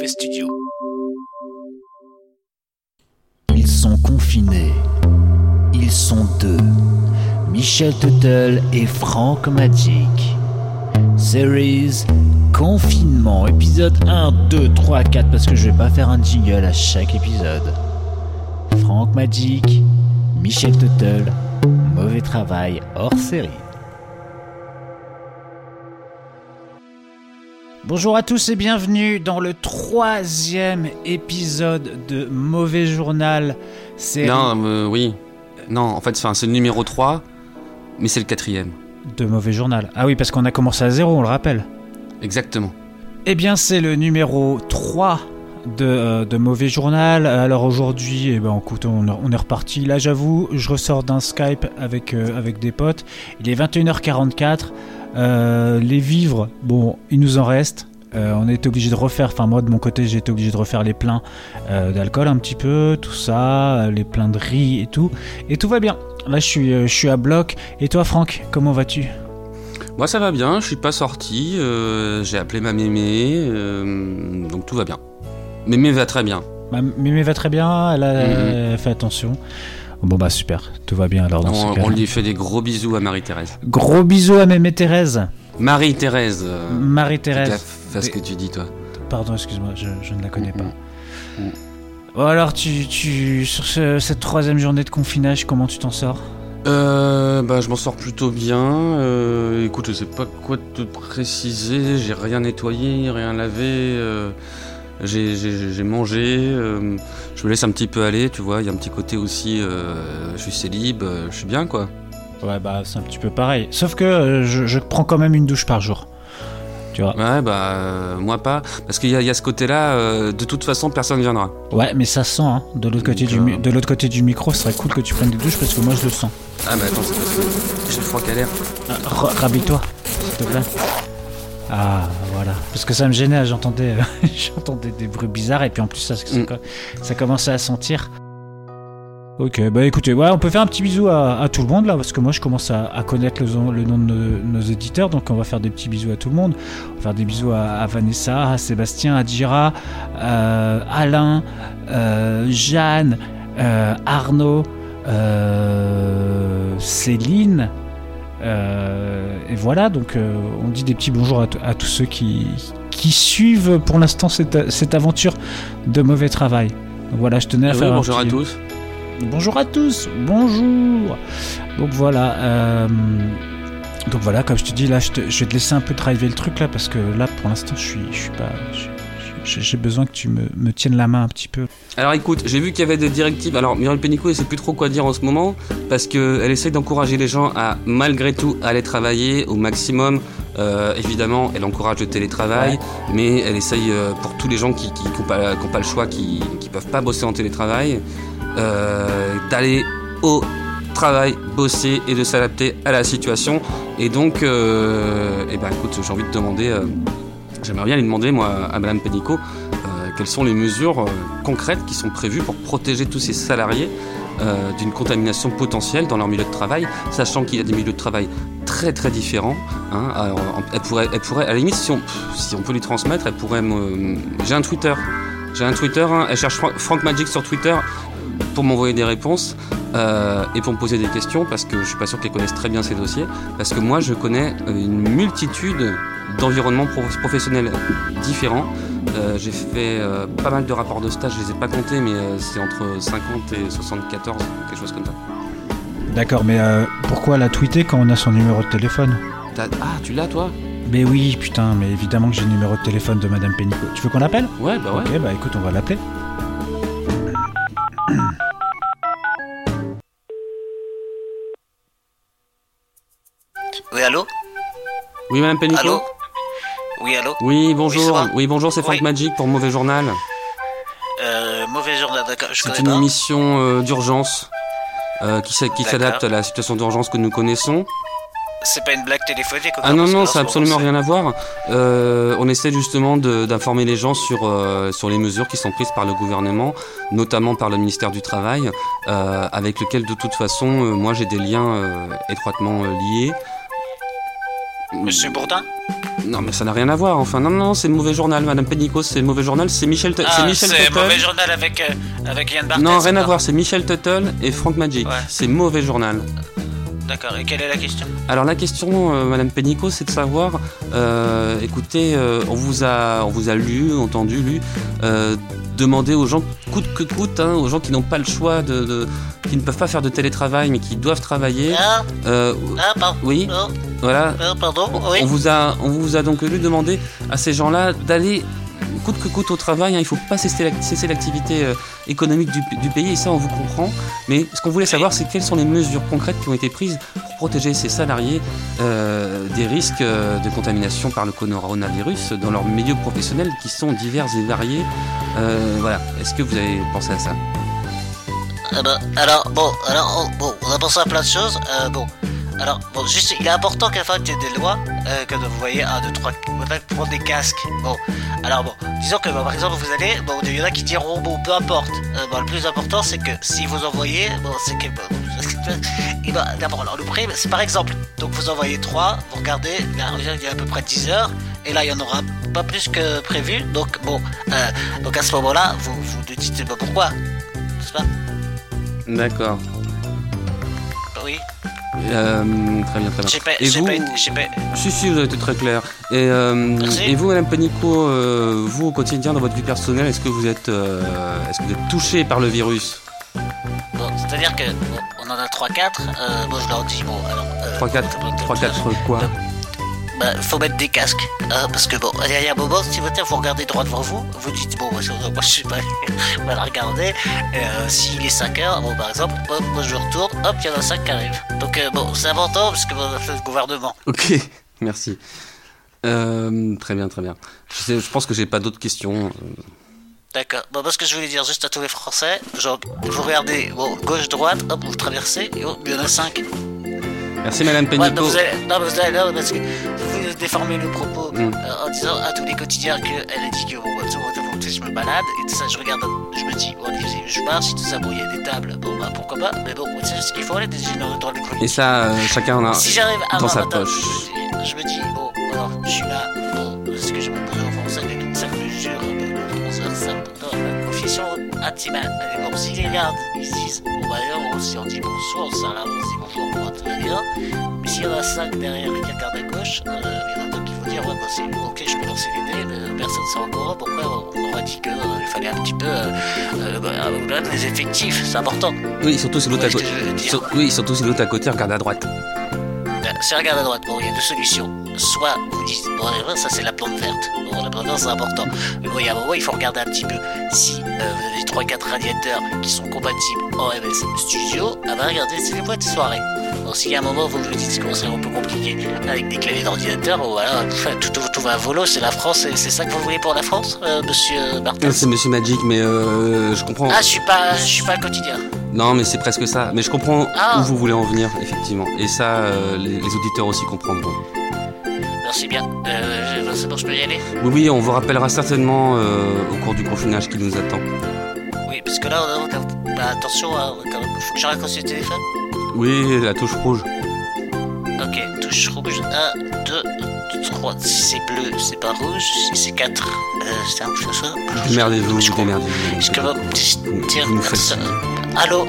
Mauvais Studio. Ils sont confinés. Ils sont deux. Michel Tuttle et Franck Magic. Series Confinement, épisode 1, 2, 3, 4, parce que je vais pas faire un jingle à chaque épisode. Franck Magic, Michel Tuttle, Mauvais Travail hors série. Bonjour à tous et bienvenue dans le 3e épisode de Mauvais Journal. Série... c'est le numéro 3, mais c'est le 4e. De Mauvais Journal. Ah oui, parce qu'on a commencé à 0, on le rappelle. Exactement. Eh bien, c'est le numéro 3 de Mauvais Journal. Alors aujourd'hui, on est reparti. Là, j'avoue, je ressors d'un Skype avec des potes. Il est 21h44. Les vivres, il nous en reste. On était obligé de refaire, moi de mon côté, j'ai été obligé de refaire les pleins d'alcool un petit peu, tout ça, les pleins de riz et tout va bien. Là, je suis à bloc. Et toi, Franck, comment vas-tu ? Moi, ça va bien. Je suis pas sorti. J'ai appelé ma mémé, donc tout va bien. Mémé va très bien. Mémé va très bien. Elle fait attention. Bon bah super. Tout va bien alors. On lui fait des gros bisous à Marie-Thérèse. Gros bisous à mémé Thérèse. Marie-Thérèse. Marie-Thérèse. Fais ce que tu dis, toi. Pardon, excuse-moi, je ne la connais pas. Alors, sur cette 3e journée de confinage, comment tu t'en sors ? Je m'en sors plutôt bien. Écoute, je sais pas quoi te préciser. J'ai rien nettoyé, rien lavé. J'ai mangé. Je me laisse un petit peu aller, tu vois. Il y a un petit côté aussi. Je suis célib. Je suis bien, quoi. Ouais, c'est un petit peu pareil. Sauf que je prends quand même une douche par jour. Tu vois. Ouais, moi pas. Parce qu'il y a ce côté-là, de toute façon, personne ne viendra. Ouais, mais ça sent, hein. De l'autre côté du micro, ce serait cool que tu prennes des douches parce que moi, je le sens. Ah, mais attends, c'est parce que j'ai le froid qu'à l'air. Rhabille-toi, s'il te plaît. Ah, voilà. Parce que ça me gênait, j'entendais des bruits bizarres et puis en plus, ça commençait à sentir. Ok, écoutez, ouais, on peut faire un petit bisou à tout le monde là, parce que moi je commence à connaître le nom de nos éditeurs, donc on va faire des petits bisous à tout le monde. On va faire des bisous à Vanessa, à Sébastien, à Dira, Alain, Jeanne, Arnaud, Céline, et voilà, donc on dit des petits bonjours à tous ceux qui suivent pour l'instant cette aventure de Mauvais Travail. Donc voilà, je tenais à faire bonjour un petit... à tous. Bonjour à tous, bonjour. Donc voilà, comme je te dis, là, je vais te laisser un peu driver le truc là, parce que là, pour l'instant, j'ai besoin que tu me tiennes la main un petit peu. Alors écoute, j'ai vu qu'il y avait des directives. Alors Muriel Pénicaud, elle sait plus trop quoi dire en ce moment, parce qu'elle essaie d'encourager les gens à malgré tout aller travailler au maximum. Évidemment, elle encourage le télétravail, mais elle essaye pour tous les gens qui n'ont pas le choix, qui ne peuvent pas bosser en télétravail. D'aller au travail, bosser et de s'adapter à la situation. Et donc, écoute, j'ai envie de demander, j'aimerais bien lui demander, moi, à Madame Pénicaud, quelles sont les mesures concrètes qui sont prévues pour protéger tous ces salariés d'une contamination potentielle dans leur milieu de travail, sachant qu'il y a des milieux de travail très très différents. Hein. Alors, elle pourrait, à la limite, si on peut lui transmettre, elle pourrait me... J'ai un Twitter, hein, elle cherche Franck Magic sur Twitter pour m'envoyer des réponses et pour me poser des questions, parce que je suis pas sûr qu'elle connaisse très bien ces dossiers, parce que moi je connais une multitude d'environnements professionnels différents. J'ai fait pas mal de rapports de stage, je les ai pas comptés, mais c'est entre 50 et 74, quelque chose comme ça. D'accord, mais pourquoi la tweeter quand on a son numéro de téléphone ? Tu l'as, toi ? Mais oui, putain, mais évidemment que j'ai le numéro de téléphone de Madame Pénicaud. Tu veux qu'on l'appelle ? Ouais, ouais. Ok, écoute, on va l'appeler. Oui, allô ? Oui, Madame Pénicaud ? Allô ? Oui, allô ? Oui, bonjour. Oui, bonjour, c'est Franck Magic pour Mauvais Journal. Mauvais Journal, d'accord, c'est une émission d'urgence qui s'adapte à la situation d'urgence que nous connaissons. C'est pas une blague téléphonique. Ah non, ça n'a absolument rien à voir. On essaie justement d'informer les gens sur les mesures qui sont prises par le gouvernement, notamment par le ministère du Travail, avec lequel de toute façon, moi j'ai des liens étroitement liés. Monsieur Bourdin ? Non, mais ça n'a rien à voir, enfin. Non, c'est le Mauvais Journal, Madame Pénicaud, c'est le Mauvais Journal, c'est Michel Tuttle. Ah, c'est Mauvais Journal avec Yann Barthès. Non, rien à voir, c'est Michel Tuttle et Franck Magic. Ouais. C'est Mauvais Journal. D'accord, et quelle est la question ? Alors la question, Madame Pénicaud, c'est de savoir, écoutez, on vous a lu, entendu, demandez aux gens, coûte que coûte, aux gens qui n'ont pas le choix, qui ne peuvent pas faire de télétravail, mais qui doivent travailler. Pardon. Oui. Oh. Voilà. Pardon. Oui. On vous a donc lu demander à ces gens-là d'aller coûte que coûte au travail, il ne faut pas cesser l'activité économique du pays, et ça on vous comprend, mais ce qu'on voulait savoir, c'est quelles sont les mesures concrètes qui ont été prises pour protéger ces salariés des risques de contamination par le coronavirus dans leurs milieux professionnels qui sont divers et variés. Voilà, est-ce que vous avez pensé à ça ? On a pensé à plein de choses. Juste, il est important qu'à la fin qu'il y ait des lois, comme vous voyez, 1, 2, 3, pour des casques. Disons que, par exemple, vous allez, il y en a qui diront, peu importe. Le plus important, c'est que si vous envoyez, c'est que, d'abord, alors, le prix, c'est par exemple. Donc, vous envoyez 3, vous regardez, il y a à peu près 10 heures, et là, il y en aura pas plus que prévu. Donc, donc à ce moment-là, vous ne dites pas pourquoi. C'est ça ? D'accord. Oui. Très bien. Si, vous avez été très clair. Et vous, Madame Pénicaud, vous au quotidien dans votre vie personnelle, est-ce que vous êtes touchée par le virus ? C'est-à-dire que on en a 3-4. Je leur dis 3-4 quoi ? Faut mettre des casques, parce que il y a un moment, si vous regardez droit devant vous, vous dites moi je suis pas, on va la regarder, s'il est 5h, par exemple, moi je retourne, hop, il y en a 5 qui arrivent. Donc c'est important, parce que on a fait le gouvernement. Ok, merci. Très bien. Je pense que j'ai pas d'autres questions. D'accord. Parce que je voulais dire juste à tous les Français, genre, vous regardez, gauche-droite, hop, vous traversez, et il y en a 5. Merci Madame Pénicaud. Non, parce que vous déformez le propos en disant à tous les quotidiens qu'elle a dit que je me balade et tout ça, je regarde, je me dis, je marche et tout ça, il y a des tables, pourquoi pas, mais c'est ce qu'il faut, aller des généraux dans le groupe. Et ça, chacun en a si j'arrive dans sa poche. Je me dis, alors, je suis là, parce que je me pose en français avec une simple mesure, ça me donne la confusion intime. Si les gardes, ils se disent, si on dit bonsoir, on s'en on se dit bonjour, très bien. Mais s'il y en a 5 derrière qui regardent à gauche, il y en a d'autres qui vont dire, c'est ok, je peux lancer les dés, mais personne ne sait encore. Pourquoi on aurait dit qu'il fallait un petit peu les effectifs, c'est important. Oui, surtout si l'autre à côté regarde à droite. Si on regarde à droite, il y a deux solutions. Soit vous dites, ça c'est la plante verte. La plante verte c'est important. Mais il y a un moment, il faut regarder un petit peu. Si vous avez 3-4 radiateurs qui sont compatibles en MSM Studio, regardez, c'est les boîtes de soirée. Donc s'il y a un moment, vous vous dites, c'est un peu compliqué avec des claviers d'ordinateur, tout va à volo, c'est la France, c'est ça que vous voulez pour la France, monsieur Barthès ? C'est monsieur Magic, mais je comprends. Ah, je suis pas quotidien. Non, mais c'est presque ça. Mais je comprends où vous voulez en venir, effectivement. Et ça, les auditeurs aussi comprendront. Merci bien. C'est bon, je peux y aller ? Oui, on vous rappellera certainement au cours du confinage qui nous attend. Oui, parce que là, attention, faut que je raccroche le téléphone ? Oui, la touche rouge. Ok, touche rouge. 1, 2, 3. Si c'est bleu, c'est pas rouge. Si c'est 4, c'est un peu ça. Démerdez-vous. Parce que vous dire comme ça. Allô.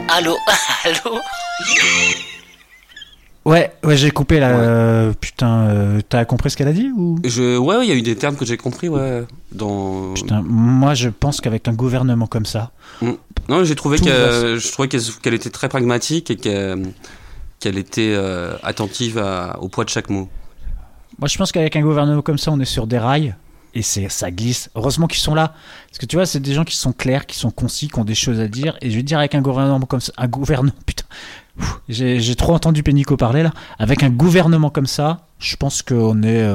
Ouais, j'ai coupé là. Putain, t'as compris ce qu'elle a dit ou ? Ouais, il y a eu des termes que j'ai compris, ouais. Putain, moi je pense qu'avec un gouvernement comme ça. Non, j'ai trouvé qu'elle était très pragmatique et qu'elle était attentive au poids de chaque mot. Moi je pense qu'avec un gouvernement comme ça, on est sur des rails. Et ça glisse. Heureusement qu'ils sont là. Parce que tu vois, c'est des gens qui sont clairs, qui sont concis, qui ont des choses à dire. Et je vais dire avec un gouvernement comme ça. J'ai trop entendu Pénicaud parler là. Avec un gouvernement comme ça, je pense qu'on est.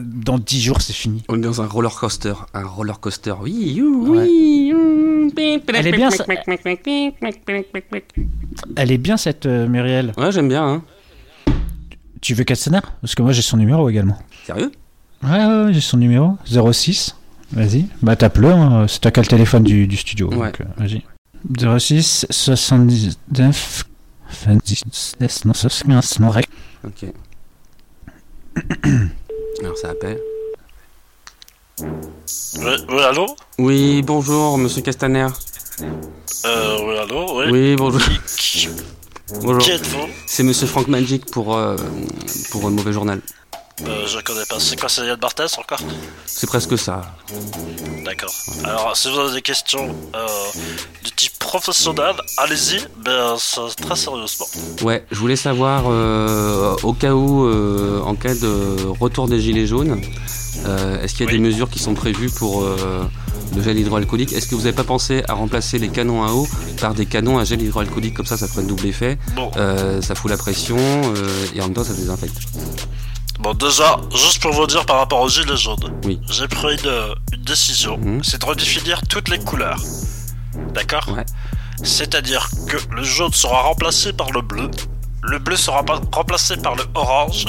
Dans 10 jours, c'est fini. On est dans un roller coaster. Oui. Elle est bien ça. Elle est bien cette Muriel. Ouais, j'aime bien. Tu veux Castaner ? Parce que moi, j'ai son numéro également. Sérieux ? Ouais, j'ai son numéro, 06, vas-y, tape-le, c'est toi qui as le téléphone du studio, ouais. Donc vas-y. 06 79 20 10 non, 75, non, rec. Ok. Alors ça appelle. Oui, allô ? Oui, bonjour, monsieur Castaner. Oui, allô ? Oui, oui bonjour. Bonjour. Qui êtes-vous ? C'est monsieur Franck Magic pour Mauvais Journal. Je connais pas. C'est quoi, c'est Yann Barthès encore ? C'est presque ça. D'accord. Alors, si vous avez des questions du type professionnel, allez-y, mais très sérieusement. Ouais, je voulais savoir, au cas où, en cas de retour des gilets jaunes, est-ce qu'il y a des mesures qui sont prévues pour le gel hydroalcoolique ? Est-ce que vous n'avez pas pensé à remplacer les canons à eau par des canons à gel hydroalcoolique ? Comme ça, ça ferait le double effet. Bon. Ça fout la pression et en même temps, ça désinfecte. Bon, déjà, juste pour vous dire par rapport aux gilets jaunes, j'ai pris une décision, c'est de redéfinir toutes les couleurs, d'accord ? Ouais. C'est-à-dire que le jaune sera remplacé par le bleu sera remplacé par le orange,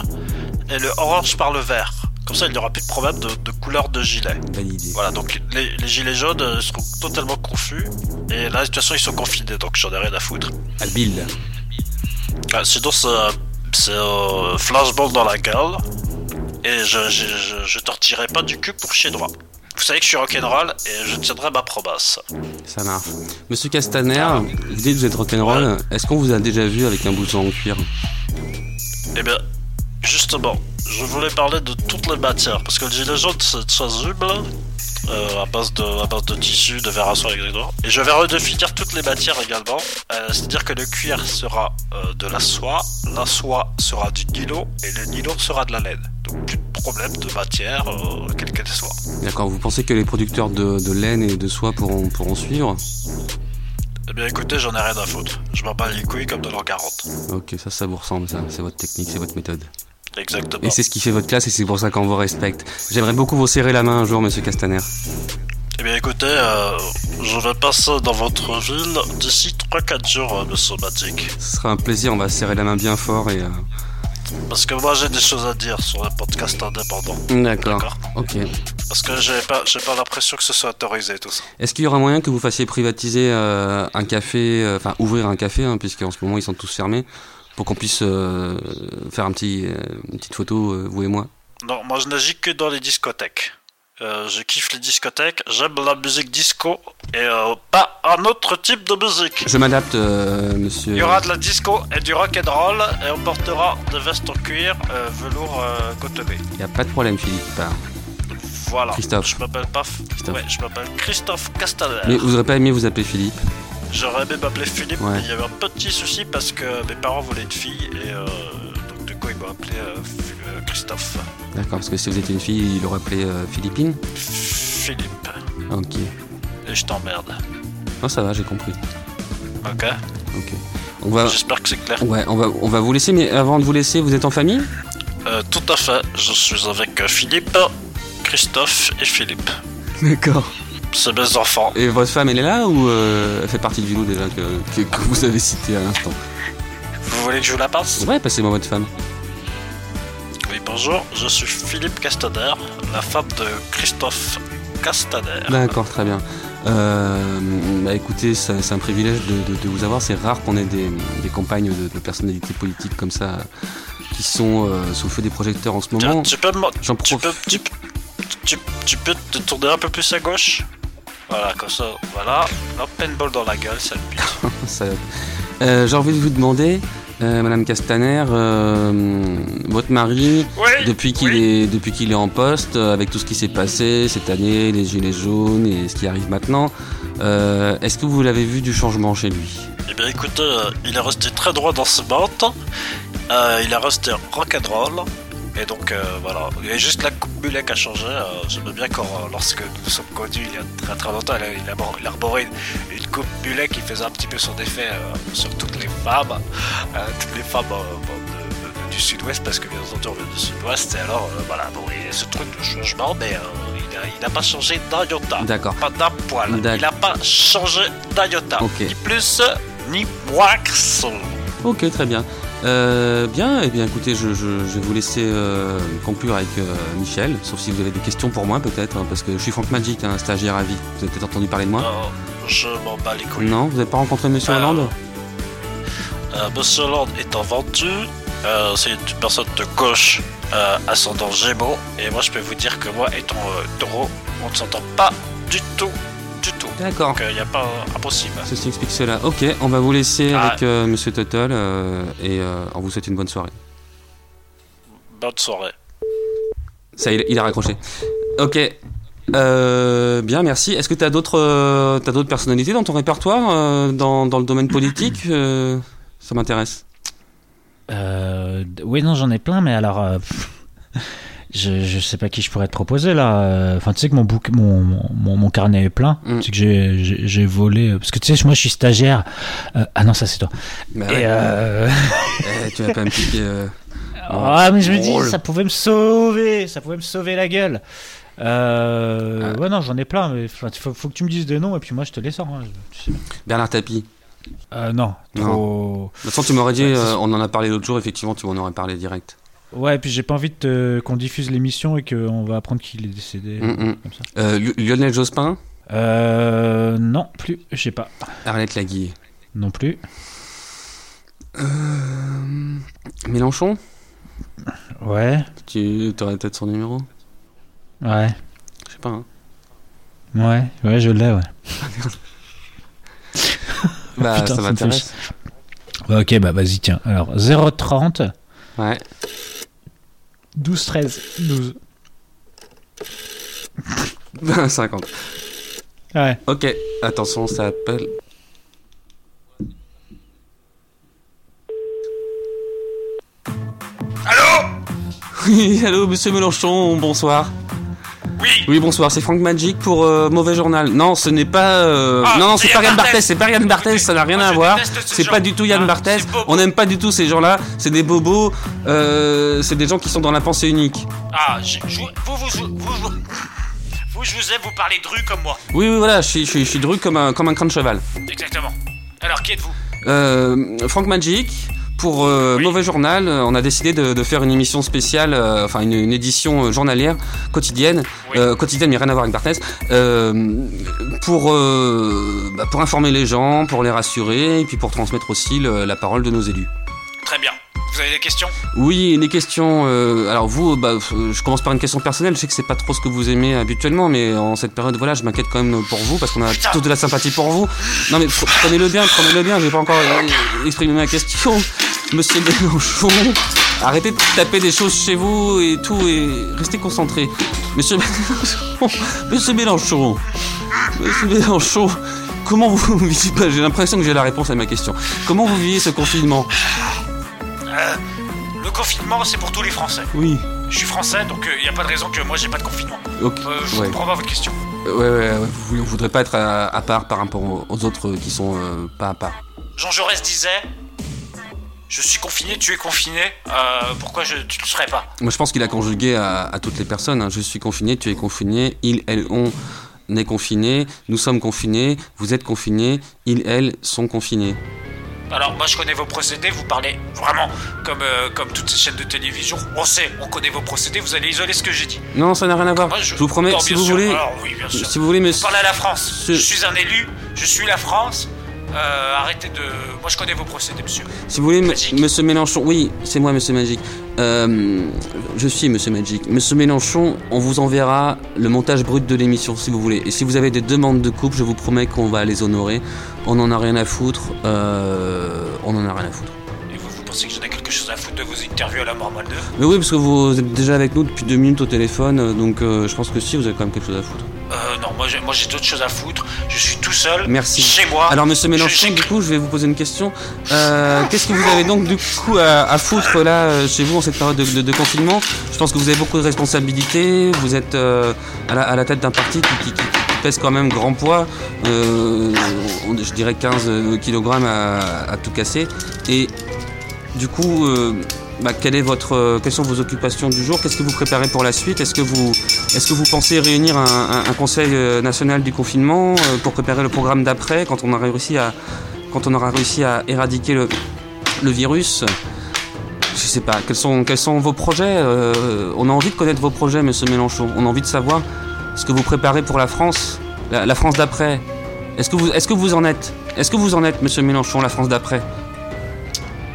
et le orange par le vert. Comme ça, il n'y aura plus de problème de couleur de gilet. Belle idée. Voilà, donc les gilets jaunes seront totalement confus, et là, de toute façon, ils sont confinés, donc j'en ai rien à foutre. Habile. Ah, sinon, ça... C'est flashball dans la gueule. Et je tortillerai pas du cul pour chier droit. Vous savez que je suis rock'n'roll et je tiendrai ma promesse. Ça marche. Monsieur Castaner, vous dites que vous êtes rock'n'roll, est-ce qu'on vous a déjà vu avec un blouson en cuir ? Eh bien, justement, je voulais parler de toutes les matières. Parce que le gilet jaune, c'est une chose humble, à base de tissu, de verre à soie, etc. Et je vais redéfinir toutes les matières également. C'est-à-dire que le cuir sera de la soie sera du nylon, et le nylon sera de la laine. Donc plus de problème de matière, quelle qu'elle soit. D'accord, vous pensez que les producteurs de laine et de soie pourront suivre ? Eh bien écoutez, j'en ai rien à foutre. Je m'en bats les couilles comme de l'an 40. Ok, ça vous ressemble, ça. C'est votre technique, c'est votre méthode. Exactement. Et c'est ce qui fait votre classe et c'est pour ça qu'on vous respecte. J'aimerais beaucoup vous serrer la main un jour, monsieur Castaner. Eh bien écoutez, je vais passer dans votre ville d'ici 3-4 jours, monsieur Magic. Ce sera un plaisir, on va serrer la main bien fort et... Parce que moi j'ai des choses à dire sur les podcasts indépendants. D'accord. Ok. Parce que j'ai pas l'impression que ce soit autorisé tout ça. Est-ce qu'il y aura moyen que vous fassiez privatiser un café, enfin ouvrir un café, puisqu'en ce moment ils sont tous fermés, pour qu'on puisse faire une petite photo, vous et moi. Non, moi je n'agis que dans les discothèques. Je kiffe les discothèques, j'aime la musique disco et pas un autre type de musique. Je m'adapte, monsieur. Il y aura de la disco et du rock'n'roll et on portera des vestes en cuir, velours côte B. Il n'y a pas de problème, Philippe. Voilà. Christophe. Je m'appelle Christophe. Ouais, je m'appelle Christophe Castaner. Mais vous n'aurez pas aimé vous appeler Philippe ? J'aurais aimé m'appeler Philippe, mais il y avait un petit souci parce que mes parents voulaient une fille et donc du coup ils m'ont appelé Christophe. D'accord, parce que si vous étiez une fille, ils l'auraient appelé Philippine ? Philippe. Ok. Et je t'emmerde. Oh, ça va, j'ai compris. Ok. J'espère que c'est clair. Ouais, on va vous laisser, mais avant de vous laisser, vous êtes en famille ? Tout à fait, je suis avec Philippe, Christophe et Philippe. D'accord. C'est mes enfants. Et votre femme, elle est là ou elle fait partie du lot déjà que vous avez cité à l'instant ? Vous voulez que je vous la passe ? Ouais, passez-moi votre femme. Oui, bonjour, je suis Philippe Castaner, la femme de Christophe Castaner. D'accord, très bien. Bah écoutez, c'est un privilège de vous avoir. C'est rare qu'on ait des compagnes de personnalités politiques comme ça qui sont sous le feu des projecteurs en ce moment. Tu peux te tourner un peu plus à gauche ? Voilà, comme ça, voilà. Open ball dans la gueule, ça le pire. J'ai envie de vous demander, madame Castaner, votre mari, depuis qu'il est en poste, avec tout ce qui s'est passé cette année, les gilets jaunes et ce qui arrive maintenant, est-ce que vous l'avez vu du changement chez lui ? Eh bien écoutez, il est resté très droit dans ses bottes, il est resté rock'n'roll. Et donc voilà, il y a juste la coupe mulet qui a changé. J'aime bien quand, lorsque nous sommes connus il y a très très longtemps, il a arboré une coupe mulet qui faisait un petit peu son effet sur toutes les femmes du sud-ouest, parce que bien entendu on vient du sud-ouest. Et alors voilà, bon, il y a ce truc de changement, mais il n'a pas changé d'un iota. D'accord. Pas d'un poil. Il n'a pas changé d'un iota. Okay. Ni plus, ni moins que son. Ok, très bien. Bien, écoutez, je vais vous laisser conclure avec Michel, sauf si vous avez des questions pour moi peut-être, parce que je suis Franck Magic, un stagiaire à vie. Vous avez peut-être entendu parler de moi ? Je m'en bats les couilles. Non, vous n'avez pas rencontré monsieur Hollande ? Monsieur Hollande étant vendu, c'est une personne de gauche ascendant Gémeaux, et moi je peux vous dire que moi étant Taureau, on ne s'entend pas du tout. D'accord. Donc il n'y a pas impossible. Ceci explique cela. Ok, on va vous laisser avec Monsieur Tuttle et on vous souhaite une bonne soirée. Bonne soirée. Ça, il a raccroché. Ok. Bien, merci. Est-ce que tu as d'autres personnalités dans ton répertoire dans le domaine politique Ça m'intéresse. Oui, non, j'en ai plein, mais alors... Je sais pas qui je pourrais te proposer là. Enfin, tu sais que mon carnet est plein. Tu sais que j'ai volé. Parce que tu sais, moi je suis stagiaire. Ah non, ça c'est toi. Bah, et ouais. Tu vas pas me piquer. Ah, mais je me dis, ça pouvait me sauver. Ça pouvait me sauver la gueule. Ouais, non, j'en ai plein. Mais faut que tu me dises des noms et puis moi je te les sors. Hein. Tu sais. Bernard Tapie. Non. Trop... De toute façon, tu m'aurais dit, on en a parlé l'autre jour, effectivement, tu m'en aurais parlé direct. Ouais, et puis j'ai pas envie qu'on diffuse l'émission et qu'on va apprendre qu'il est décédé. Comme ça. Lionel Jospin non, plus, je sais pas. Arlette Laguille. Non plus. Mélenchon. Ouais. Tu aurais peut-être son numéro. Ouais. Je sais pas, hein. Ouais, je l'ai, ouais. Bah, putain, ça m'intéresse. Bah, ok, bah vas-y, tiens. Alors, 030. Ouais. 12, 13, 12. 50. Ouais. Ok, attention, ça appelle. Allô ? Oui, allô, monsieur Mélenchon, bonsoir. Oui, bonsoir, c'est Franck Magic pour Mauvais Journal. Non, ce n'est pas... non, c'est pas Yann Barthès, ça n'a rien à voir. C'est pas du tout Yann Barthès, on n'aime pas du tout ces gens-là. C'est des bobos, c'est des gens qui sont dans la pensée unique. Ah, je vous aime, vous parlez dru comme moi. Oui, voilà, je suis dru comme un crâne de cheval. Exactement. Alors, qui êtes-vous ? Franck Magic... Pour Mauvais Journal, on a décidé de faire une émission spéciale, enfin une édition journalière, quotidienne, mais rien à voir avec Barthès, pour informer les gens, pour les rassurer, et puis pour transmettre aussi la parole de nos élus. Très bien. Vous avez des questions ? Oui, des questions. Alors vous, je commence par une question personnelle. Je sais que c'est pas trop ce que vous aimez habituellement, mais en cette période, voilà, je m'inquiète quand même pour vous parce qu'on a toute de la sympathie pour vous. Non mais prenez-le bien. J'ai pas encore exprimé ma question, Monsieur Mélenchon. Arrêtez de taper des choses chez vous et tout et restez concentrés, Monsieur Mélenchon. Comment vous vivez ? J'ai l'impression que j'ai la réponse à ma question. Comment vous vivez ce confinement ? Le confinement, c'est pour tous les Français. Oui. Je suis français, donc il n'y a pas de raison que moi j'ai pas de confinement. Okay. Je comprends pas votre question. Ouais. Vous ne voudrez pas être à part par rapport aux autres qui sont pas à part. Jean Jaurès disait, je suis confiné, tu es confiné, pourquoi tu ne le serais pas ? Moi je pense qu'il a conjugué à toutes les personnes, hein. Je suis confiné, tu es confiné, ils, elles, on est confiné, nous sommes confinés, vous êtes confinés, ils, elles sont confinés. Alors moi je connais vos procédés, vous parlez vraiment comme toutes ces chaînes de télévision, on connaît vos procédés, vous allez isoler ce que j'ai dit. Non, ça n'a rien à voir. Moi, je vous promets, non, si vous voulez. Alors, oui, bien sûr. Si vous voulez, monsieur. Je parle à la France. Je suis un élu, je suis la France. Arrêtez de. Moi je connais vos procédés, monsieur. Si vous voulez, monsieur Mélenchon, oui, c'est moi, monsieur Magic. Je suis monsieur Magic. Monsieur Mélenchon, on vous enverra le montage brut de l'émission si vous voulez. Et si vous avez des demandes de coupe, je vous promets qu'on va les honorer. On en a rien à foutre. Et vous pensez que j'en ai quelque chose à foutre de vos interviews à la Mormale 2 ? Mais oui, parce que vous êtes déjà avec nous depuis 2 minutes au téléphone, donc je pense que si, vous avez quand même quelque chose à foutre. Non, moi j'ai d'autres choses à foutre, je suis tout seul, merci. Chez moi. Alors monsieur Mélenchon, du coup je vais vous poser une question, qu'est-ce que vous avez donc du coup à foutre là chez vous en cette période de confinement ? Je pense que vous avez beaucoup de responsabilités, vous êtes à la tête d'un parti qui pèse quand même grand poids, je dirais 15 kg à tout casser, et du coup... quelles sont vos occupations du jour ? Qu'est-ce que vous préparez pour la suite ? Est-ce que vous pensez réunir un conseil national du confinement pour préparer le programme d'après quand on aura réussi à éradiquer le virus ? Je sais pas. Quels sont vos projets ? On a envie de connaître vos projets, monsieur Mélenchon. On a envie de savoir ce que vous préparez pour la France, la France d'après. Est-ce que vous en êtes, monsieur Mélenchon, la France d'après ?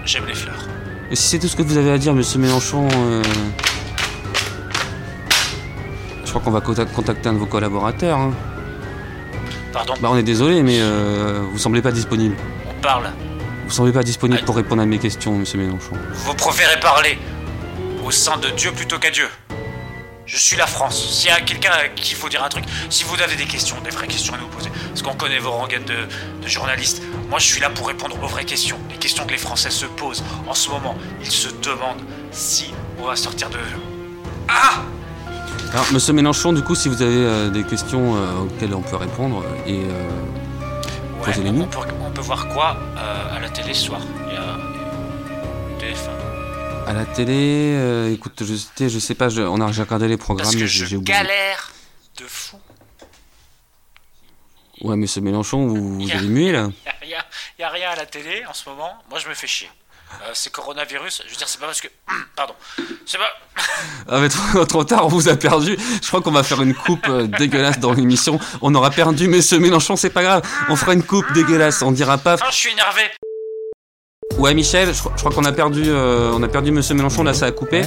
J'aime les fleurs. Et si c'est tout ce que vous avez à dire, monsieur Mélenchon, crois qu'on va contacter un de vos collaborateurs. Hein. Pardon ? Bah, on est désolé, mais vous semblez pas disponible. On parle. Vous semblez pas disponible pour répondre à mes questions, monsieur Mélenchon. Vous préférez parler au sein de Dieu plutôt qu'à Dieu. Je suis la France. S'il y a quelqu'un à qui il faut dire un truc, si vous avez des questions, des vraies questions à nous poser, parce qu'on connaît vos ranguettes de journalistes, moi je suis là pour répondre aux vraies questions, les questions que les Français se posent. En ce moment, ils se demandent si on va sortir de... Ah ! Alors, monsieur Mélenchon, du coup, si vous avez des questions auxquelles on peut répondre, et posez-les nous. On peut voir quoi à la télé ce soir ? Il y a TF1. À la télé, écoute, je sais pas, on a regardé les programmes. Parce que j'ai oublié. Galère de fou. Ouais, mais ce Mélenchon, vous avez mué là. Y a rien à la télé en ce moment. Moi, je me fais chier. C'est coronavirus. Je veux dire, c'est pas parce que. Pardon. C'est pas. Ah mais trop tard, on vous a perdu. Je crois qu'on va faire une coupe dégueulasse dans l'émission. On aura perdu, mais ce Mélenchon, c'est pas grave. On fera une coupe dégueulasse. On dira pas. Enfin, je suis énervé. Ouais Michel, je crois qu'on a perdu, Monsieur Mélenchon, là ça a coupé.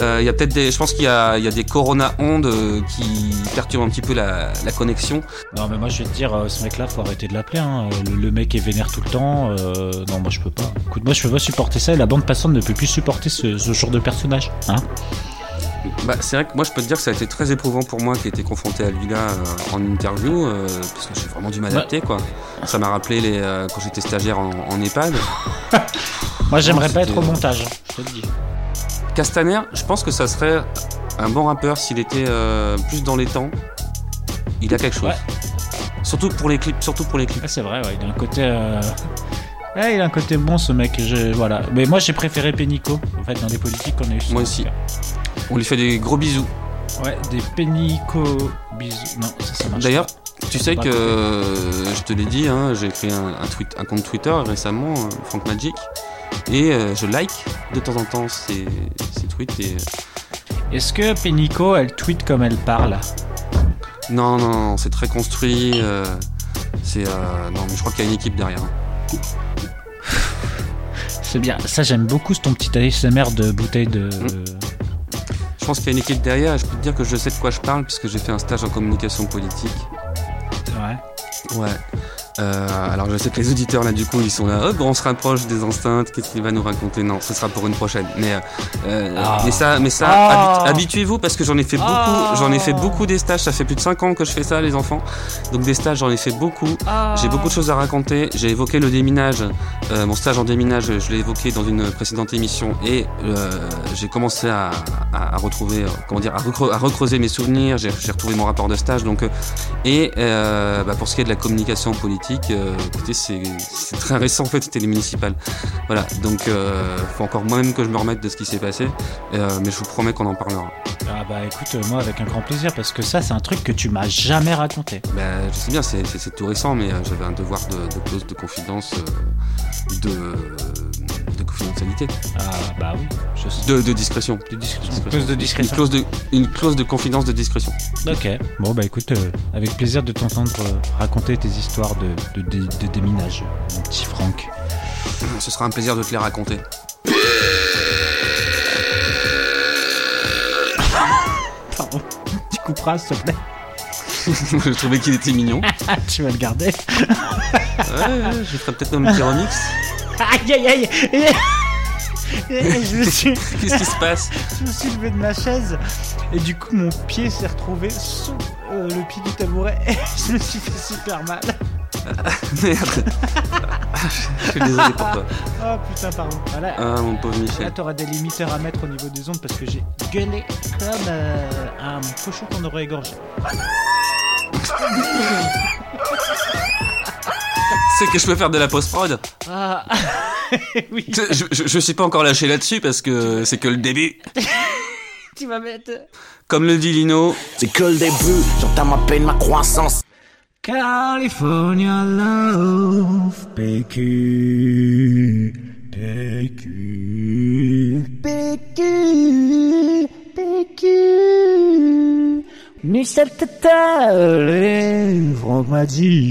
Y a peut-être je pense qu'il y a des corona-ondes qui perturbent un petit peu la connexion. Non mais moi je vais te dire, ce mec-là faut arrêter de l'appeler. Hein. Le mec est vénère tout le temps. Non moi je peux pas. Écoute moi je peux pas supporter ça et la bande passante ne peut plus supporter ce genre de personnage. Hein. Bah, c'est vrai que moi je peux te dire que ça a été très éprouvant pour moi qui ai été confronté à lui là en interview parce que j'ai vraiment dû m'adapter quoi. Ça m'a rappelé quand j'étais stagiaire en EHPAD. Moi j'aimerais pas être au montage, je te le dis. Castaner, je pense que ça serait un bon rappeur s'il était plus dans les temps. Il a quelque chose. Ouais. Surtout pour les clips. Ah, c'est vrai, ouais, il a un côté il a un côté bon ce mec, voilà. Mais moi j'ai préféré Pénicaud en fait dans les politiques qu'on a eu. Moi aussi. On lui fait des gros bisous. Ouais, des Pénicaud bisous. Non, ça marche. D'ailleurs, tu sais que je te l'ai dit, hein, j'ai créé un compte Twitter récemment, Franck Magic, et je like de temps en temps ses tweets. Est-ce que Pénicaud, elle tweet comme elle parle ? Non, c'est très construit. Non, mais je crois qu'il y a une équipe derrière. C'est bien. Ça, j'aime beaucoup ton petit ASMR de bouteille de. Je pense qu'il y a une équipe derrière et je peux te dire que je sais de quoi je parle puisque j'ai fait un stage en communication politique. Ouais. Alors je sais que les auditeurs là du coup ils sont là, hop on se rapproche des enceintes, qu'est-ce qu'il va nous raconter ? Non, ce sera pour une prochaine. Mais habituez-vous parce que j'en ai fait beaucoup des stages, ça fait plus de 5 ans que je fais ça les enfants. Donc des stages j'en ai fait beaucoup, j'ai beaucoup de choses à raconter, j'ai évoqué le déminage, mon stage en déminage je l'ai évoqué dans une précédente émission et j'ai commencé à retrouver, à recreuser mes souvenirs, j'ai retrouvé mon rapport de stage donc pour ce qui est de la communication politique. Écoutez, c'est très récent en fait, c'était les municipales. Voilà, donc faut encore moi-même que je me remette de ce qui s'est passé, mais je vous promets qu'on en parlera. Ah bah écoute, moi avec un grand plaisir, parce que ça c'est un truc que tu m'as jamais raconté. Bah je sais bien, c'est tout récent, mais j'avais un devoir de clause de confidence, de confidentialité. Ah bah oui, je sais. De discrétion. Une clause de confidence de discrétion. Ok, bon bah écoute, avec plaisir de t'entendre raconter tes histoires de déminage, mon petit Franck. Ce sera un plaisir de te les raconter. Pardon, tu couperas s'il te plaît. Je trouvais qu'il était mignon. Tu vas le garder. Ouais, je ferai peut-être un petit remix. Aïe aïe aïe. Qu'est-ce qui se passe ? Je me suis levé de ma chaise et du coup mon pied s'est retrouvé sous le pied du tabouret et je me suis fait super mal. Merde. Je suis désolé pour toi. Oh putain pardon. Voilà. Ah mon pauvre Michel. Là t'auras des limiteurs à mettre au niveau des ondes parce que j'ai gueulé comme un cochon qu'on aurait égorgé. C'est que je peux faire de la post-prod. Ah oui. Je suis pas encore lâché là-dessus parce que c'est que le début. Tu vas mettre. Comme le dit Lino, c'est que le début. J'entends ma peine, ma croissance. California love, PQ. Michel Tuttle, Franck Magic,